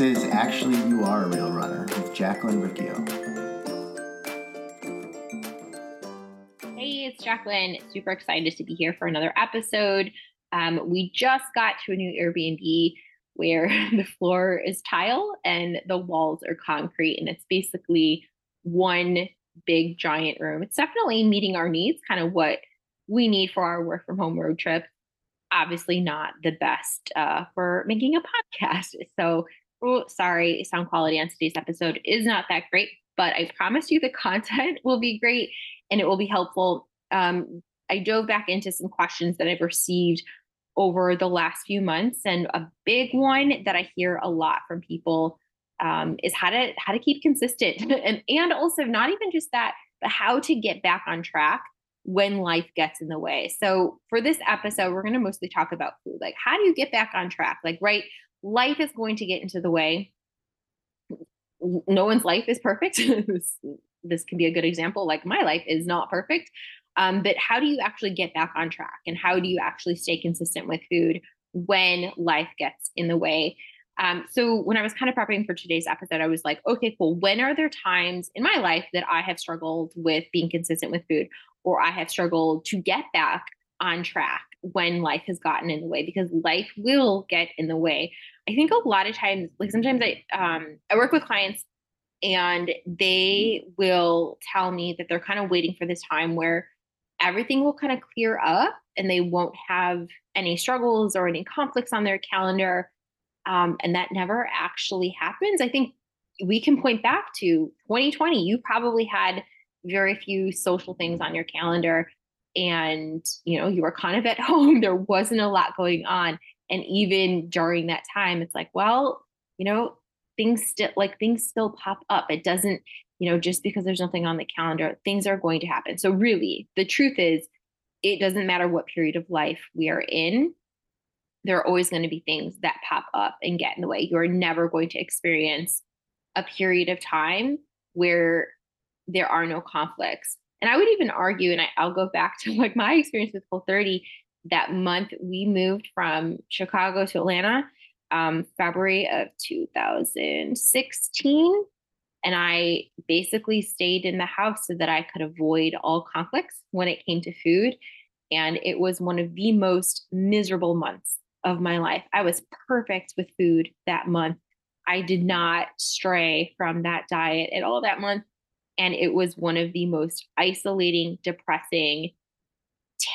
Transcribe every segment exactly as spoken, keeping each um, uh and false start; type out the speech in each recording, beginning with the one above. This is Actually You Are a Real Runner with Jacqueline Riccio. Hey, it's Jacqueline. Super excited to be here for another episode. Um, we just got to a new Airbnb where the floor is tile and the walls are concrete, and it's basically one big giant room. It's definitely meeting our needs, kind of what we need for our work from home road trip. Obviously not the best uh, for making a podcast. So oh, sorry, sound quality on today's episode is not that great, but I promise you the content will be great and it will be helpful. Um, I dove back into some questions that I've received over the last few months. And a big one that I hear a lot from people um, is how to, how to keep consistent and, and also not even just that, but how to get back on track when life gets in the way. So for this episode, we're going to mostly talk about food. Like, how do you get back on track? Like, right, life is going to get into the way. No one's life is perfect. This can be a good example. Like, my life is not perfect. Um, but how do you actually get back on track? And how do you actually stay consistent with food when life gets in the way? Um, so when I was kind of prepping for today's episode, I was like, okay, cool. When are there times in my life that I have struggled with being consistent with food, or I have struggled to get back on track when life has gotten in the way? Because life will get in the way. I think a lot of times, like sometimes I, um, I work with clients and they will tell me that they're kind of waiting for this time where everything will kind of clear up and they won't have any struggles or any conflicts on their calendar. Um, and that never actually happens. I think we can point back to twenty twenty. You probably had very few social things on your calendar and, you know, you were kind of at home. There wasn't a lot going on. And even during that time, it's like, well, you know, things still like things still pop up. It doesn't, you know, just because there's nothing on the calendar, things are going to happen. So really the truth is it doesn't matter what period of life we are in. There are always going to be things that pop up and get in the way. You're never going to experience a period of time where there are no conflicts. And I would even argue, and I, I'll go back to like my experience with Whole thirty, that month we moved from Chicago to Atlanta, um, February of two thousand sixteen. And I basically stayed in the house so that I could avoid all conflicts when it came to food. And it was one of the most miserable months of my life. I was perfect with food that month. I did not stray from that diet at all that month. And it was one of the most isolating, depressing,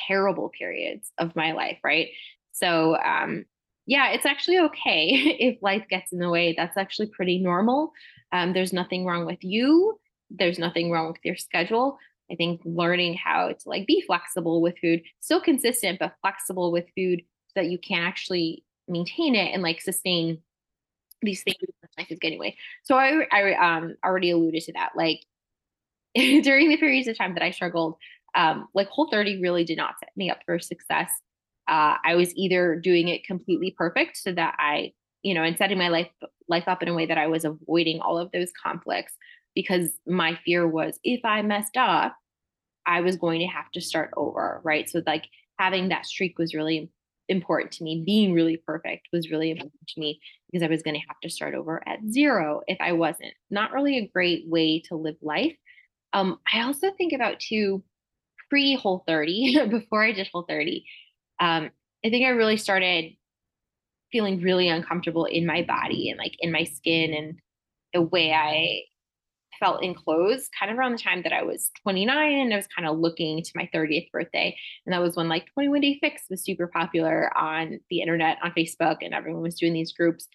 terrible periods of my life, right? So um, yeah, it's actually okay if life gets in the way. That's actually pretty normal. Um, there's nothing wrong with you. There's nothing wrong with your schedule. I think learning how to like be flexible with food, still consistent, but flexible with food so that you can actually maintain it and like sustain these things life is getting away. So I, I um, already alluded to that. Like during the periods of time that I struggled, um, like Whole thirty really did not set me up for success. Uh, I was either doing it completely perfect so that I, you know, and setting my life life up in a way that I was avoiding all of those conflicts. Because my fear was if I messed up, I was going to have to start over, right? So like having that streak was really important to me. Being really perfect was really important to me because I was going to have to start over at zero if I wasn't. Not really a great way to live life. Um, I also think about too, pre-Whole thirty, before I did Whole thirty, um, I think I really started feeling really uncomfortable in my body and like in my skin and the way I felt in clothes kind of around the time that I was twenty-nine and I was kind of looking to my thirtieth birthday. And that was when like twenty-one day fix was super popular on the internet, on Facebook, and everyone was doing these groups.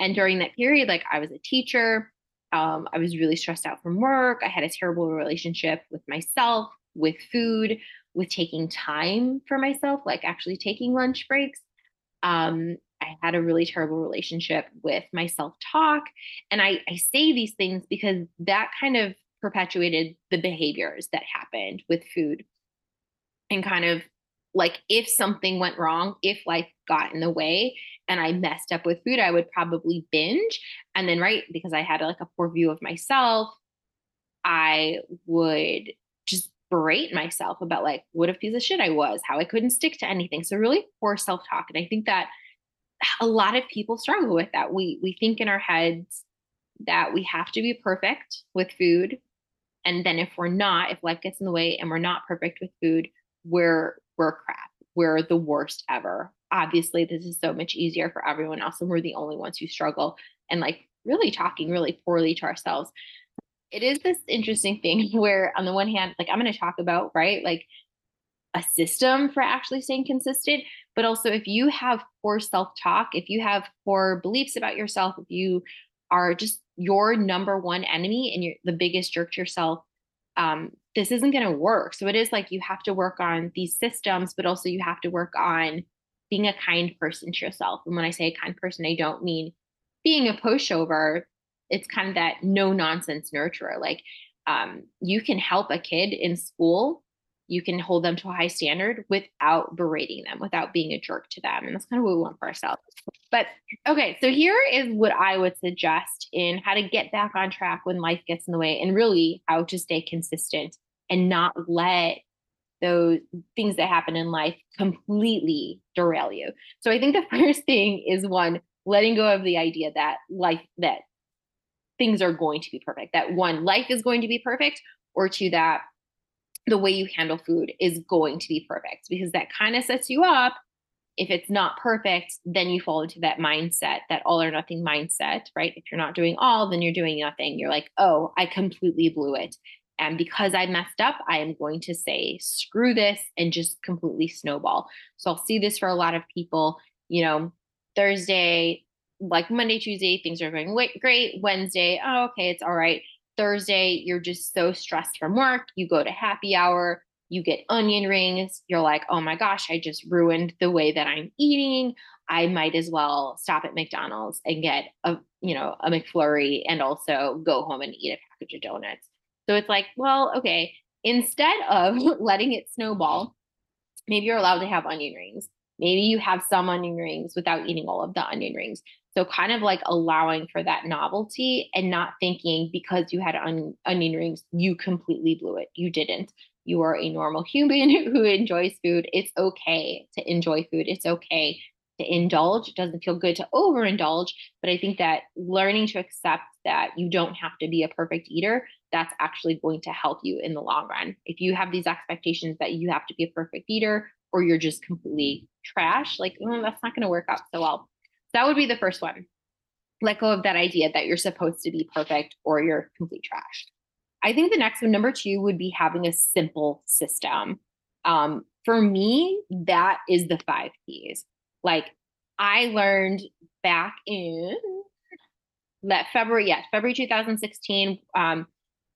And during that period, like I was a teacher. Um, I was really stressed out from work. I had a terrible relationship with myself, with food, with taking time for myself, like actually taking lunch breaks. Um, I had a really terrible relationship with my self-talk. And I, I say these things because that kind of perpetuated the behaviors that happened with food. And kind of like if something went wrong, if life got in the way and I messed up with food, I would probably binge. And then, right, because I had like a poor view of myself, I would just berate myself about like what a piece of shit I was, how I couldn't stick to anything. So really poor self-talk. And I think that a lot of people struggle with that. We we think in our heads that we have to be perfect with food. And then if we're not, if life gets in the way and we're not perfect with food, we're we're crap. We're the worst ever. Obviously, this is so much easier for everyone else, and we're the only ones who struggle, and like really talking really poorly to ourselves. It is this interesting thing where on the one hand, like I'm going to talk about, right, like a system for actually staying consistent, but also if you have poor self-talk, if you have poor beliefs about yourself, if you are just your number one enemy and you're the biggest jerk to yourself, um, this isn't going to work. So it is like you have to work on these systems, but also you have to work on being a kind person to yourself. And when I say a kind person, I don't mean being a pushover. It's kind of that no nonsense nurturer. Like um, you can help a kid in school. You can hold them to a high standard without berating them, without being a jerk to them. And that's kind of what we want for ourselves. But okay, so here is what I would suggest in how to get back on track when life gets in the way, and really how to stay consistent and not let those things that happen in life completely derail you. So I think the first thing is one, letting go of the idea that life, that things are going to be perfect, that one, life is going to be perfect, or two, that the way you handle food is going to be perfect, because that kind of sets you up. If it's not perfect, then you fall into that mindset, that all or nothing mindset, right? If you're not doing all, then you're doing nothing. You're like, oh, I completely blew it. And because I messed up, I am going to say, screw this, and just completely snowball. So I'll see this for a lot of people, you know, Thursday, like Monday, Tuesday, things are going great. Wednesday, oh, okay, it's all right. Thursday, you're just so stressed from work. You go to happy hour, you get onion rings. You're like, oh my gosh, I just ruined the way that I'm eating. I might as well stop at McDonald's and get a, you know, a McFlurry, and also go home and eat a package of donuts. So it's like, well, okay, instead of letting it snowball, maybe you're allowed to have onion rings. Maybe you have some onion rings without eating all of the onion rings. So kind of like allowing for that novelty and not thinking because you had on, onion rings, you completely blew it. You didn't. You are a normal human who enjoys food. It's okay to enjoy food. It's okay to indulge. It doesn't feel good to overindulge. But I think that learning to accept that you don't have to be a perfect eater, that's actually going to help you in the long run. If you have these expectations that you have to be a perfect eater, or you're just completely trash, like, oh, that's not going to work out so well. That would be the first one. Let go of that idea that you're supposed to be perfect or you're complete trash. I think the next one, number two, would be having a simple system. Um, for me, that is the five P's. Like I learned back in that February, yeah, February two thousand sixteen, um,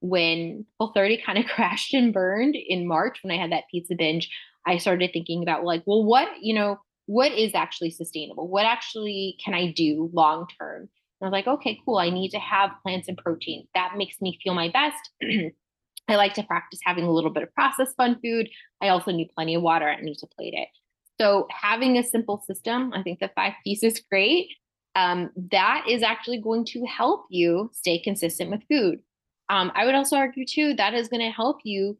when Whole thirty kind of crashed and burned in March when I had that pizza binge, I started thinking about like, well, what, you know, what is actually sustainable? What actually can I do long term? And I was like, okay, cool. I need to have plants and protein. That makes me feel my best. I like to practice having a little bit of processed fun food. I also need plenty of water. I need to plate it. So having a simple system, I think the five P's is great. Um, that is actually going to help you stay consistent with food. Um, I would also argue too, that is going to help you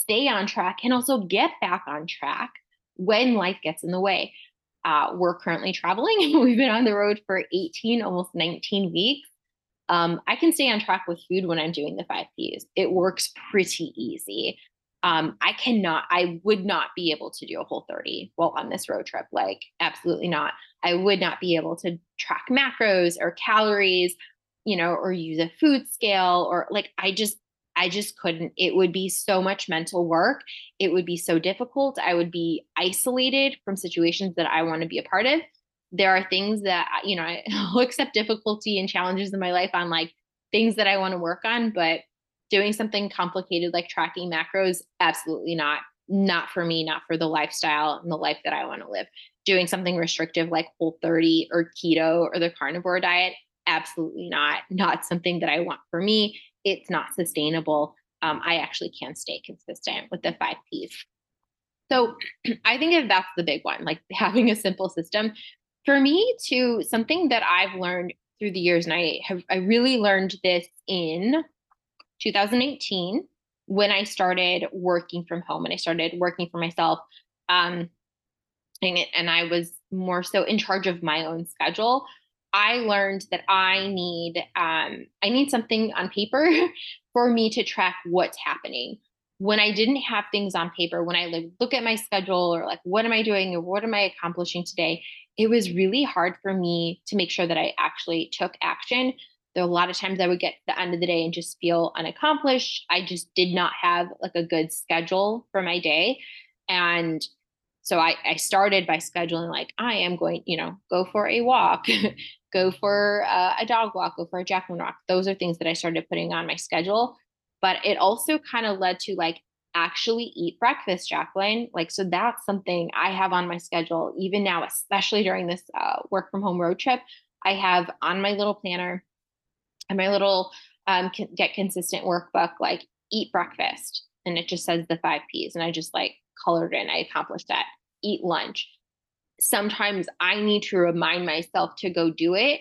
stay on track and also get back on track when life gets in the way. Uh, we're currently traveling. We've been on the road for eighteen, almost nineteen weeks. Um, I can stay on track with food when I'm doing the five P's. It works pretty easy. Um, I cannot, I would not be able to do a Whole thirty while on this road trip. Like, absolutely not. I would not be able to track macros or calories, you know, or use a food scale, or like, I just, I just couldn't. It would be so much mental work. It would be so difficult. I would be isolated from situations that I want to be a part of. There are things that, you know, I accept difficulty and challenges in my life on like things that I want to work on, but doing something complicated like tracking macros, absolutely not. Not for me, not for the lifestyle and the life that I want to live. Doing something restrictive like Whole thirty or keto or the carnivore diet, absolutely not. Not something that I want for me. It's not sustainable. Um, I actually can stay consistent with the five P's. So I think if that's the big one, like having a simple system. For me too, something that I've learned through the years, and I have, I really learned this in two thousand eighteen when I started working from home and I started working for myself. Um, and, it, and I was more so in charge of my own schedule, I learned that I need um, I need something on paper for me to track what's happening. When I didn't have things on paper, when I like, look at my schedule or like, what am I doing or what am I accomplishing today? It was really hard for me to make sure that I actually took action. There were a lot of times I would get to the end of the day and just feel unaccomplished. I just did not have like a good schedule for my day. And so I, I started by scheduling, like, I am going, you know, go for a walk, go for uh, a dog walk, go for a Jacqueline walk. Those are things that I started putting on my schedule. But it also kind of led to like, actually eat breakfast, Jacqueline. Like, so that's something I have on my schedule. Even now, especially during this uh, work from home road trip, I have on my little planner and my little um, Get Consistent workbook, like eat breakfast. And it just says the five P's. And I just like colored in, I accomplished that. Eat lunch. Sometimes I need to remind myself to go do it,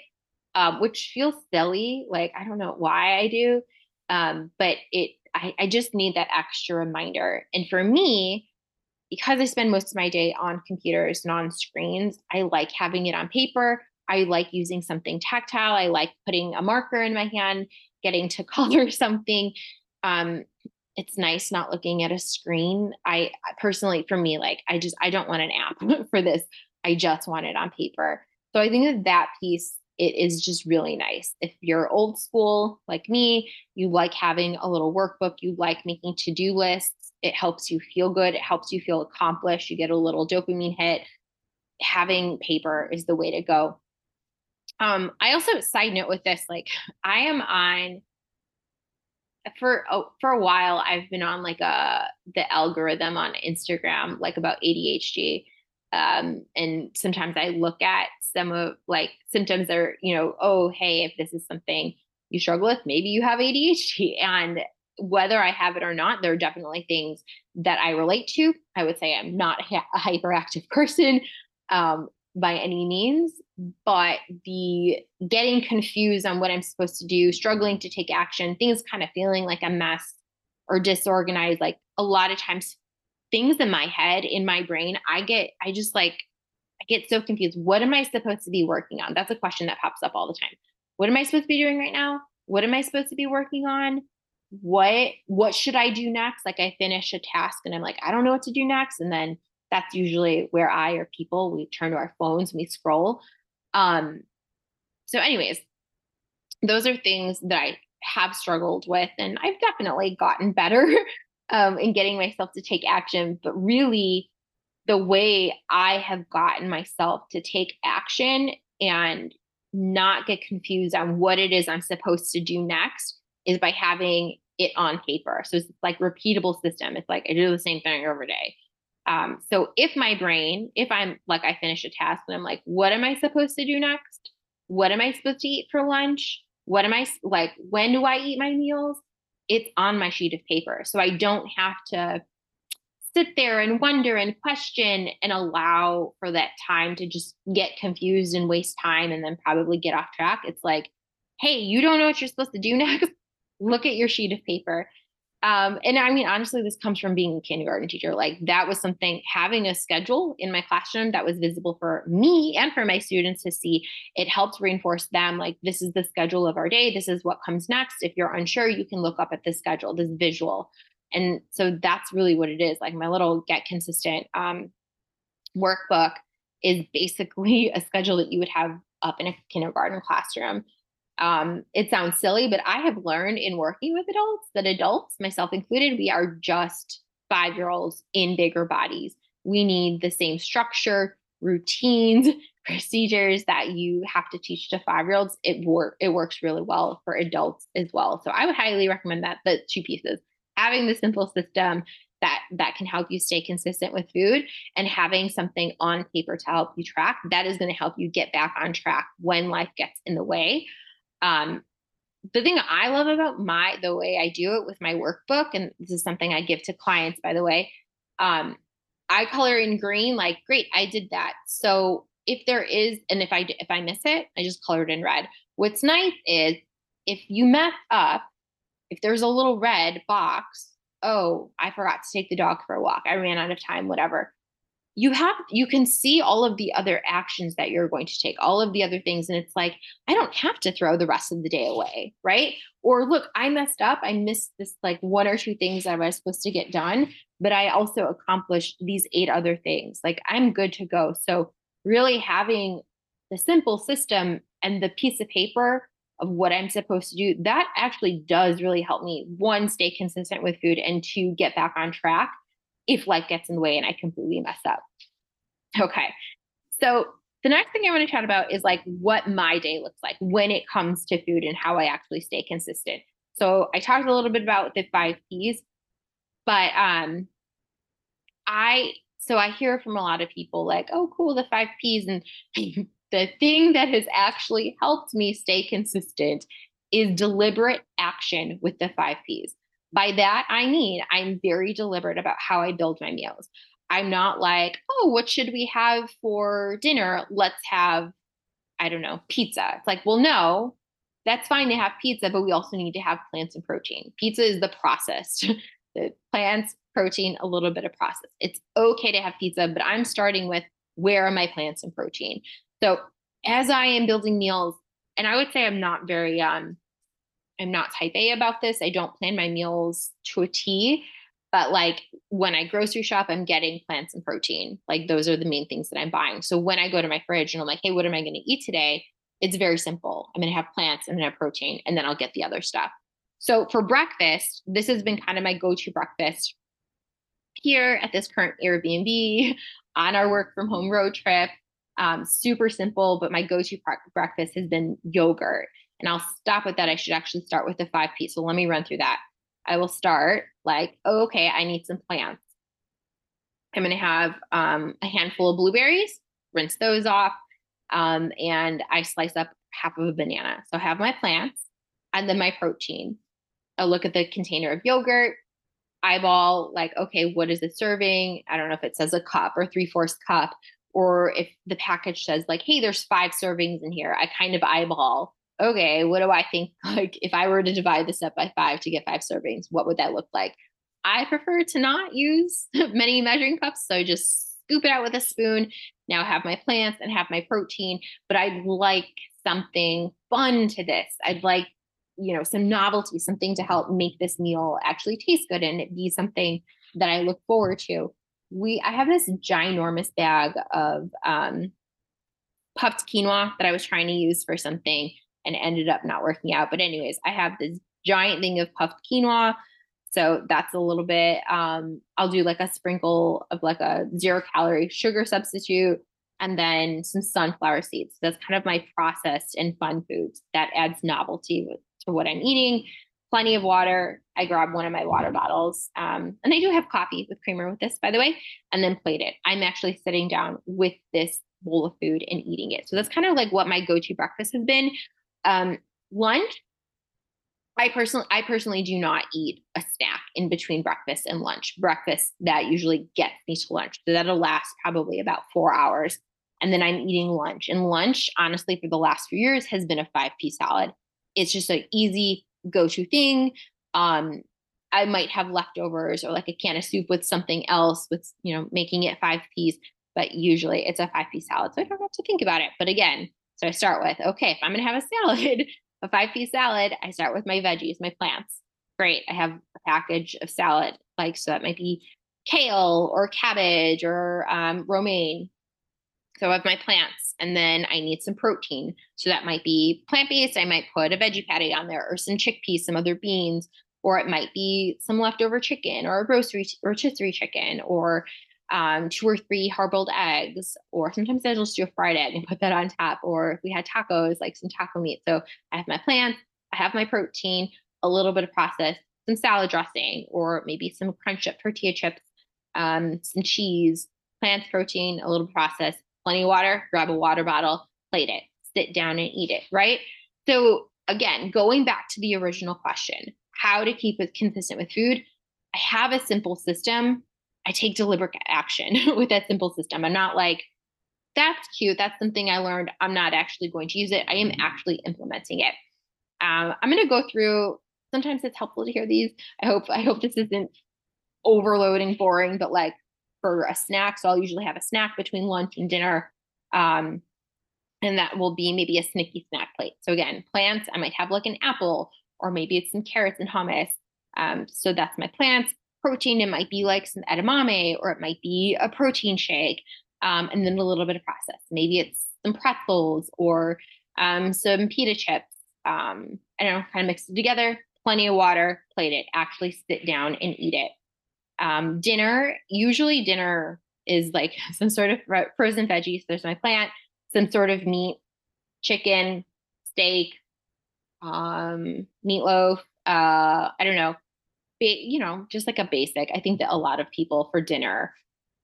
um, which feels silly. Like, I don't know why I do, um, but it, I, I just need that extra reminder. And for me, because I spend most of my day on computers and on screens, I like having it on paper. I like using something tactile. I like putting a marker in my hand, getting to color something. Um, it's nice not looking at a screen. I personally, for me, like I just, I don't want an app for this. I just want it on paper. So I think that that piece, it is just really nice. If you're old school like me, you like having a little workbook, you like making to-do lists, it helps you feel good, it helps you feel accomplished, you get a little dopamine hit. Having paper is the way to go. Um, I also, side note with this, like I am on, for, oh, for a while, I've been on like a, the algorithm on Instagram, like about A D H D. Um, and sometimes I look at some of like symptoms that are, you know, oh, hey, if this is something you struggle with, maybe you have A D H D. And whether I have it or not, there are definitely things that I relate to. I would say I'm not a hyperactive person um, by any means, but the getting confused on what I'm supposed to do, struggling to take action, things kind of feeling like a mess or disorganized, like a lot of times things in my head, in my brain, I get, I just like, I get so confused. What am I supposed to be working on? That's a question that pops up all the time. What am I supposed to be doing right now? What am I supposed to be working on? What, what should I do next? Like I finish a task and I'm like, I don't know what to do next. And then that's usually where I or people, we turn to our phones and we scroll. Um, so anyways, those are things that I have struggled with and I've definitely gotten better um, in getting myself to take action, but really the way I have gotten myself to take action and not get confused on what it is I'm supposed to do next is by having it on paper. So it's like repeatable system. It's like I do the same thing every day. Um, so if my brain, if I'm like, I finish a task and I'm like, what am I supposed to do next? What am I supposed to eat for lunch? What am I like, when do I eat my meals? It's on my sheet of paper. So I don't have to sit there and wonder and question and allow for that time to just get confused and waste time and then probably get off track. It's like, hey, you don't know what you're supposed to do next. Look at your sheet of paper. Um, and I mean, honestly, this comes from being a kindergarten teacher. Like that was something, having a schedule in my classroom that was visible for me and for my students to see, it helped reinforce them. Like, this is the schedule of our day. This is what comes next. If you're unsure, you can look up at the schedule, this visual. And so that's really what it is. Like my little Get Consistent um, workbook is basically a schedule that you would have up in a kindergarten classroom. Um, it sounds silly, but I have learned in working with adults that adults, myself included, we are just five-year-olds in bigger bodies. We need the same structure, routines, procedures that you have to teach to five-year-olds. It, wor- it works really well for adults as well. So I would highly recommend that, the two pieces. Having the simple system that, that can help you stay consistent with food and having something on paper to help you track, that is going to help you get back on track when life gets in the way. Um, the thing I love about my, the way I do it with my workbook, and this is something I give to clients, by the way, um, I color in green, like, great, I did that. So if there is, and if I, if I miss it, I just color it in red. What's nice is if you mess up, if there's a little red box, oh, I forgot to take the dog for a walk. I ran out of time, whatever. you have, you can see all of the other actions that you're going to take, all of the other things. And it's like, I don't have to throw the rest of the day away, right? Or look, I messed up. I missed this like one or two things that I was supposed to get done, but I also accomplished these eight other things. Like I'm good to go. So really having the simple system and the piece of paper of what I'm supposed to do, that actually does really help me, one, stay consistent with food, and two, get back on track if life gets in the way and I completely mess up. Okay. So the next thing I want to chat about is like what my day looks like when it comes to food and how I actually stay consistent. So I talked a little bit about the five P's, but um, I, so I hear from a lot of people like, oh, cool, the five P's. And the thing that has actually helped me stay consistent is deliberate action with the five P's. By that, I mean, I'm very deliberate about how I build my meals. I'm not like, oh, what should we have for dinner? Let's have, I don't know, pizza. It's like, well, no, that's fine to have pizza, but we also need to have plants and protein. Pizza is the processed, the plants, protein, a little bit of process. It's okay to have pizza, but I'm starting with where are my plants and protein? So as I am building meals, and I would say I'm not very, um, I'm not type A about this. I don't plan my meals to a T, but like when I grocery shop, I'm getting plants and protein. Like those are the main things that I'm buying. So when I go to my fridge and I'm like, hey, what am I going to eat today? It's very simple. I'm going to have plants, I'm going to have protein, and then I'll get the other stuff. So for breakfast, this has been kind of my go-to breakfast here at this current Airbnb on our work from home road trip. Um, super simple, but my go-to breakfast has been yogurt. And I'll stop with that. I should actually start with the five P's. So let me run through that. I will start like, oh, okay, I need some plants. I'm going to have um, a handful of blueberries, rinse those off. Um, and I slice up half of a banana. So I have my plants and then my protein. I'll look at the container of yogurt, eyeball, like, okay, what is it serving? I don't know if it says a cup or three-fourths cup, or if the package says like, hey, there's five servings in here. I kind of eyeball, okay, what do I think? Like if I were to divide this up by five to get five servings, what would that look like? I prefer to not use many measuring cups. So just scoop it out with a spoon. Now have my plants and have my protein, but I'd like something fun to this. I'd like, you know, some novelty, something to help make this meal actually taste good and it be something that I look forward to. We, I have this ginormous bag of um, puffed quinoa that I was trying to use for something and ended up not working out. But anyways, I have this giant thing of puffed quinoa. So that's a little bit, um, I'll do like a sprinkle of like a zero calorie sugar substitute and then some sunflower seeds. That's kind of my processed and fun foods that adds novelty to what I'm eating. Plenty of water. I grab one of my water bottles. Um, and I do have coffee with creamer with this, by the way, and then plate it. I'm actually sitting down with this bowl of food and eating it. So that's kind of like what my go-to breakfast has been. Um, lunch, I personally, I personally do not eat a snack in between breakfast and lunch. Breakfast, that usually gets me to lunch. So that'll last probably about four hours. And then I'm eating lunch. And lunch, honestly, for the last few years has been a five-pea salad. It's just an easy go-to thing. Um, I might have leftovers or like a can of soup with something else with, you know, making it five P's, but usually it's a five-pea salad. So I don't have to think about it. But again, so I start with, okay, if I'm going to have a salad, a five-pea salad, I start with my veggies, my plants. Great. I have a package of salad, like, so that might be kale or cabbage or um, romaine. So I have my plants and then I need some protein. So that might be plant-based. I might put a veggie patty on there or some chickpeas, some other beans, or it might be some leftover chicken or a rotisserie, rotisserie chicken or um, two or three hard-boiled eggs, or sometimes I just do a fried egg and put that on top. Or if we had tacos, like some taco meat. So I have my plants, I have my protein, a little bit of processed, some salad dressing, or maybe some crunch up tortilla chips, um, some cheese, plants, protein, a little processed, plenty of water, grab a water bottle, plate it, sit down and eat it, right? So again, going back to the original question, how to keep it consistent with food. I have a simple system. I take deliberate action with that simple system. I'm not like, that's cute, that's something I learned, I'm not actually going to use it. I am actually implementing it. Um, I'm going to go through, sometimes it's helpful to hear these. I hope, I hope this isn't overloading, boring, but like for a snack. So I'll usually have a snack between lunch and dinner. Um, and that will be maybe a snicky snack plate. So again, plants, I might have like an apple, or maybe it's some carrots and hummus. Um, so that's my plants. Protein, it might be like some edamame, or it might be a protein shake. Um, and then a little bit of processed. Maybe it's some pretzels or um, some pita chips. Um, I don't know, kind of mix it together, plenty of water, plate it, actually sit down and eat it. Um, dinner, usually dinner is like some sort of frozen veggies. There's my plant, some sort of meat, chicken, steak, um, meatloaf. Uh, I don't know, ba- you know, just like a basic. I think that a lot of people for dinner,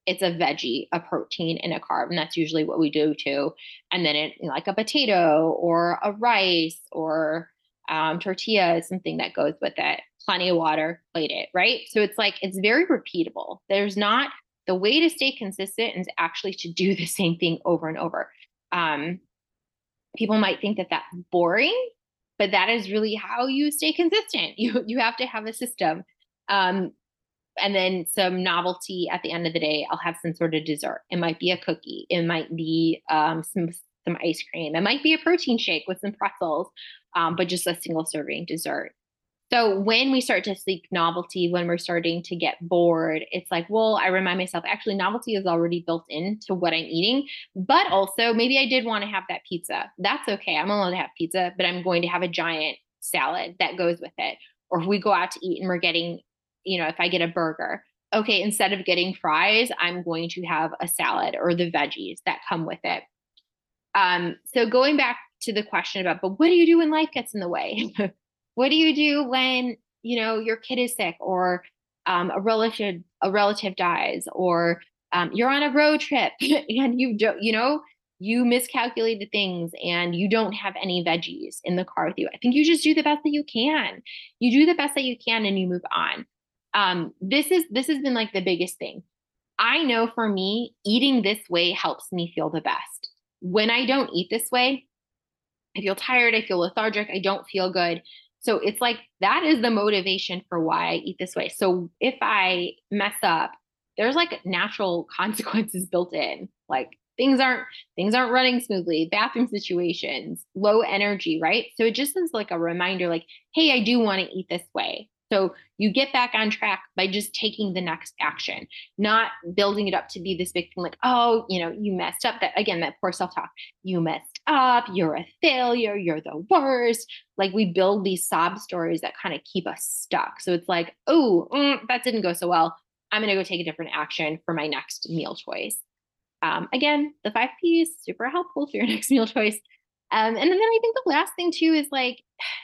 it's a veggie, a protein, and a carb. And that's usually what we do too. And then it, like a potato or a rice or um, tortilla is something that goes with it. Plenty of water, plate it, right? So it's like, it's very repeatable. There's not, the way to stay consistent is actually to do the same thing over and over. Um, people might think that that's boring, but that is really how you stay consistent. You, you have to have a system. Um, And then some novelty at the end of the day. I'll have some sort of dessert. It might be a cookie. It might be um, some some ice cream. It might be a protein shake with some pretzels, um, but just a single serving dessert. So when we start to seek novelty, when we're starting to get bored, it's like, well, I remind myself, actually, novelty is already built into what I'm eating. But also, maybe I did want to have that pizza. That's okay. I'm allowed to have pizza, but I'm going to have a giant salad that goes with it. Or if we go out to eat and we're getting, you know, if I get a burger, okay, instead of getting fries, I'm going to have a salad or the veggies that come with it. Um, so going back to the question about, but what do you do when life gets in the way? What do you do when, you know, your kid is sick, or um, a relative, a relative dies, or um, you're on a road trip and you don't, you know, you miscalculated things and you don't have any veggies in the car with you. I think you just do the best that you can. You do the best that you can and you move on. Um, this is, this has been like the biggest thing. I know for me, eating this way helps me feel the best. When I don't eat this way, I feel tired. I feel lethargic. I don't feel good. So it's like, that is the motivation for why I eat this way. So if I mess up, there's like natural consequences built in. Like things aren't, things aren't running smoothly, bathroom situations, low energy, right? So it just is like a reminder, like, hey, I do want to eat this way. So you get back on track by just taking the next action, not building it up to be this big thing like, oh, you know, you messed up. That, again, that poor self-talk. You messed up. You're a failure. You're the worst. Like, we build these sob stories that kind of keep us stuck. So it's like, oh, mm, that didn't go so well. I'm going to go take a different action for my next meal choice. Um, again, the five P's, super helpful for your next meal choice. Um, and then I think the last thing too is like,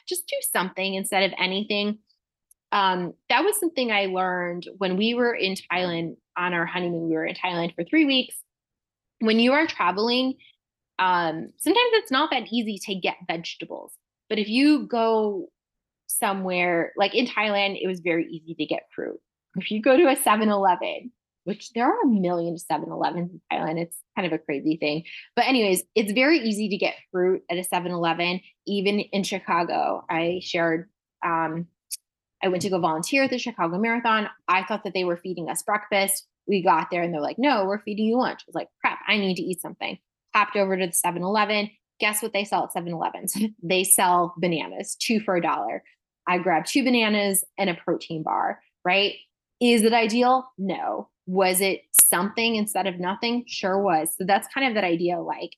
just do something instead of anything. Um, that was something I learned when we were in Thailand on our honeymoon. We were in Thailand for three weeks. When you are traveling, um, sometimes it's not that easy to get vegetables. But if you go somewhere, like in Thailand, it was very easy to get fruit. If you go to a seven eleven, which there are a million seven elevens in Thailand. It's kind of a crazy thing. But anyways, it's very easy to get fruit at a seven eleven. Even in Chicago, I shared... Um, I went to go volunteer at the Chicago Marathon. I thought that they were feeding us breakfast. We got there and they're like, no, we're feeding you lunch. I was like, crap, I need to eat something. Hopped over to the seven eleven. Guess what they sell at seven elevens? They sell bananas, two for a dollar. I grabbed two bananas and a protein bar, right? Is it ideal? No. Was it something instead of nothing? Sure was. So that's kind of that idea, like,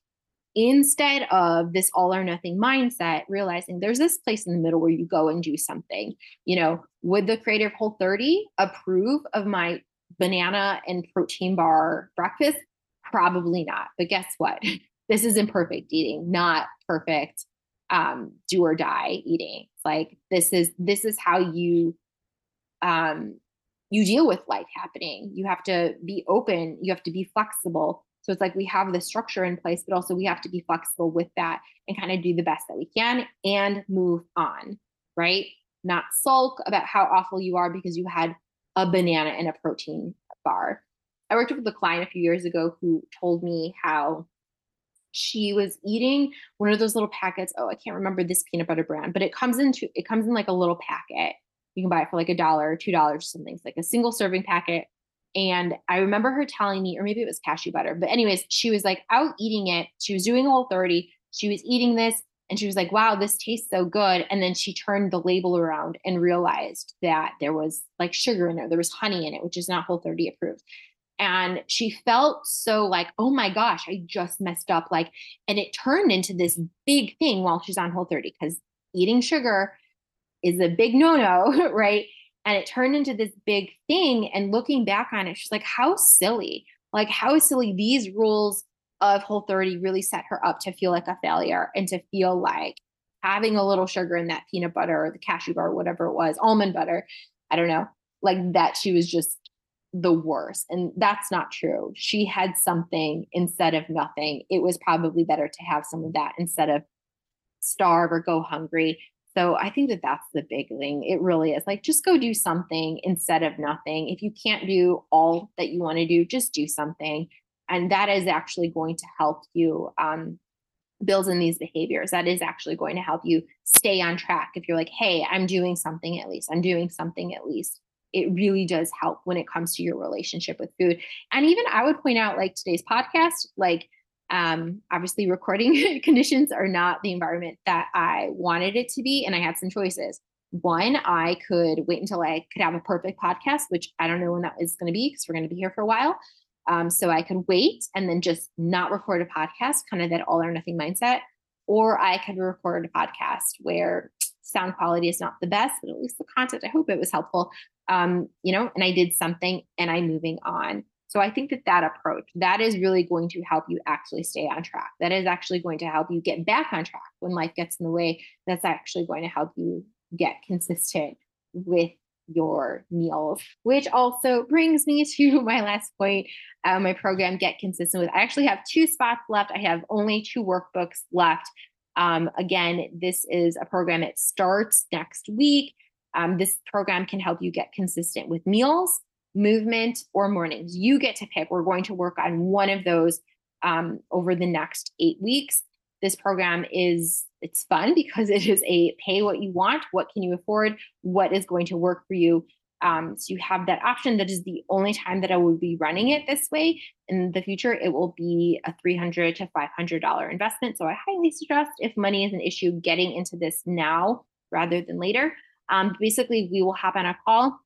instead of this all or nothing mindset, realizing there's this place in the middle where you go and do something. You know, would the creator of Whole thirty approve of my banana and protein bar breakfast? Probably not. But guess what? This is imperfect eating, not perfect um, do or die eating. Like, this is, this is how you, um, you deal with life happening. You have to be open. You have to be flexible. So it's like, we have the structure in place, but also we have to be flexible with that and kind of do the best that we can and move on, right? Not sulk about how awful you are because you had a banana and a protein bar. I worked with a client a few years ago who told me how she was eating one of those little packets. Oh, I can't remember this peanut butter brand, but it comes into, it comes in like a little packet. You can buy it for like a dollar or two dollars or something. It's like a single serving packet. And I remember her telling me, or maybe it was cashew butter, but anyways, she was like out eating it. She was doing Whole thirty. She was eating this and she was like, wow, this tastes so good. And then she turned the label around and realized that there was like sugar in there. There was honey in it, which is not Whole thirty approved. And she felt so like, oh my gosh, I just messed up. Like, and it turned into this big thing while she's on Whole thirty, because eating sugar is a big no-no, right? And it turned into this big thing. And looking back on it, she's like, how silly, like how silly these rules of Whole thirty really set her up to feel like a failure and to feel like having a little sugar in that peanut butter or the cashew bar, whatever it was, almond butter, I don't know, like that she was just the worst. And that's not true. She had something instead of nothing. It was probably better to have some of that instead of starve or go hungry. So I think that that's the big thing. It really is like, just go do something instead of nothing. If you can't do all that you want to do, just do something. And that is actually going to help you um, build in these behaviors. That is actually going to help you stay on track. If you're like, hey, I'm doing something at least, I'm doing something at least. It really does help when it comes to your relationship with food. And even I would point out, like today's podcast, like um, obviously recording conditions are not the environment that I wanted it to be. And I had some choices. One, I could wait until I could have a perfect podcast, which I don't know when that is going to be because we're going to be here for a while. Um, so I could wait and then just not record a podcast, kind of that all or nothing mindset. Or I could record a podcast where sound quality is not the best, but at least the content, I hope it was helpful. Um, you know, and I did something and I'm moving on. So I think that that approach, that is really going to help you actually stay on track. That is actually going to help you get back on track when life gets in the way. That's actually going to help you get consistent with your meals, which also brings me to my last point, uh, my program, Get Consistent With. I actually have two spots left. I have only two workbooks left. Um, again, this is a program that starts next week. Um, this program can help you get consistent with meals, movement, or mornings. You get to pick. We're going to work on one of those um, over the next eight weeks. This program is, it's fun because it is a pay what you want. What can you afford? What is going to work for you? Um, so you have that option. That is the only time that I will be running it this way. In the future, it will be a three hundred to five hundred dollars investment. So I highly suggest, if money is an issue, getting into this now rather than later. Um, basically, we will hop on a call.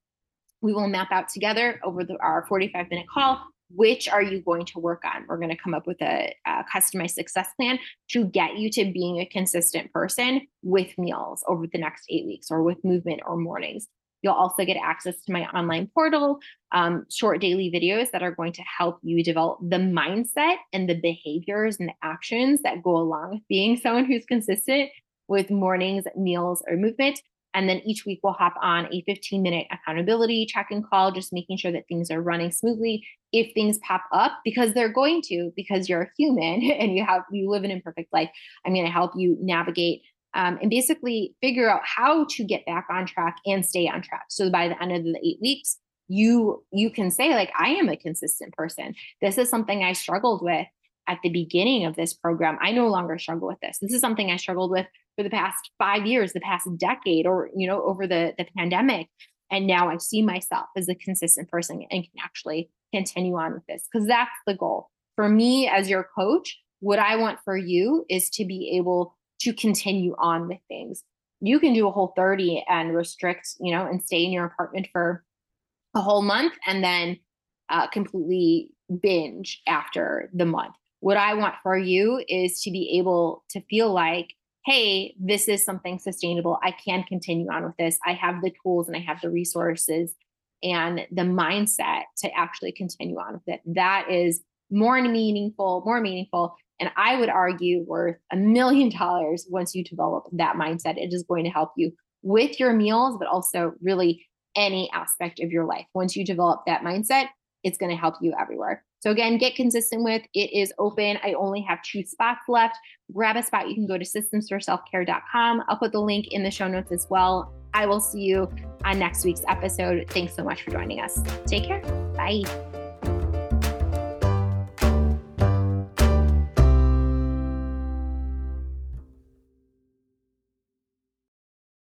We will map out together over the, our forty-five minute call. Which are you going to work on? We're going to come up with a, a customized success plan to get you to being a consistent person with meals over the next eight weeks or with movement or mornings. You'll also get access to my online portal, um, short daily videos that are going to help you develop the mindset and the behaviors and the actions that go along with being someone who's consistent with mornings, meals, or movement. And then each week we'll hop on a fifteen minute accountability check-in call, just making sure that things are running smoothly. If things pop up, because they're going to, because you're a human and you have, you live an imperfect life, I'm going to help you navigate um, and basically figure out how to get back on track and stay on track. So by the end of the eight weeks, you, you can say like, I am a consistent person. This is something I struggled with at the beginning of this program. I no longer struggle with this. This is something I struggled with for the past five years, the past decade, or, you know, over the, the pandemic. And now I see myself as a consistent person and can actually continue on with this, because that's the goal. For me as your coach, what I want for you is to be able to continue on with things. You can do a Whole thirty and restrict, you know, and stay in your apartment for a whole month and then uh, completely binge after the month. What I want for you is to be able to feel like, hey, this is something sustainable. I can continue on with this. I have the tools and I have the resources and the mindset to actually continue on with it. That is more meaningful, more meaningful. And I would argue worth a million dollars once you develop that mindset. It is going to help you with your meals, but also really any aspect of your life. Once you develop that mindset, it's going to help you everywhere. So again, Get Consistent With. It is open. I only have two spots left. Grab a spot. You can go to systems for self care dot com. I'll put the link in the show notes as well. I will see you on next week's episode. Thanks so much for joining us. Take care. Bye.